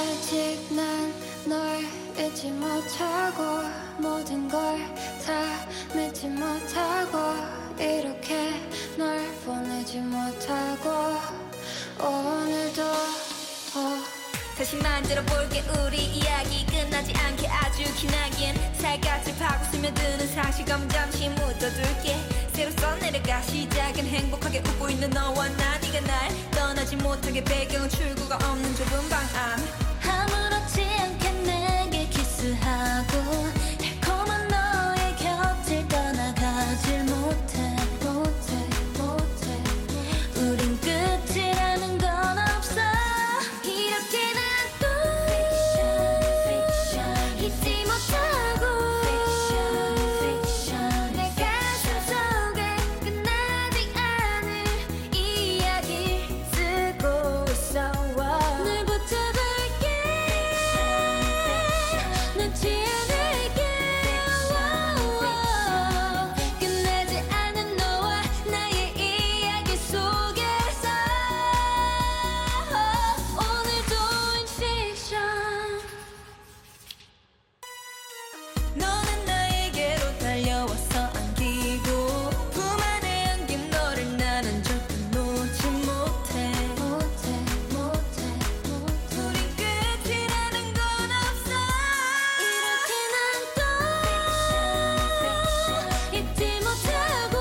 아직 난 널 잊지 못하고 모든 걸 다 믿지 못하고 이렇게 널 보내지 못하고 오늘도 다시 만들어볼게. 우리 이야기 끝나지 않게 아주 기나긴 살갗을 파고 스며드는 상실감 잠시 묻어둘게. 새로 써내려가 시작은 행복하게 웃고 있는 너와 나. 네가 날 떠나지 못하게 배경 출구가 없는 좁은 방안. 아무렇지 않게 내게 키스하고 달콤한 너의 곁을 떠나가질 못해. 우린 끝이라는 건 없어. 이렇게 난 또 잊지 못하고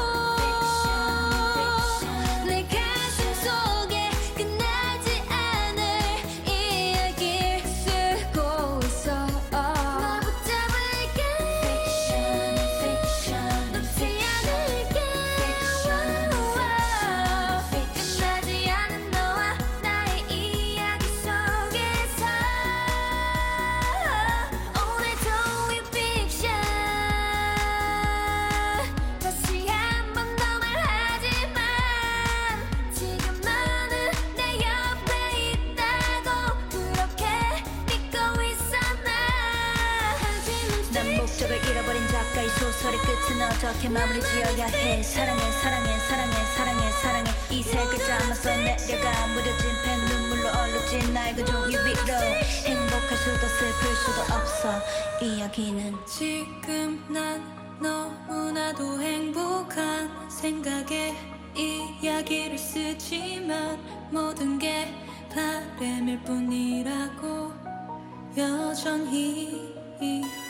소설의 끝은 어떻게 마무리 지어야 해. 사랑해 이 살그지 않아서 내려가 무뎌진 펜 눈물로 얼룩진 나의 그 종이 위로. 행복할 수도 슬플 수도 없어 이야기는. 지금 난 너무나도 행복한 생각에 이야기를 쓰지만 모든 게 바람일 뿐이라고 여전히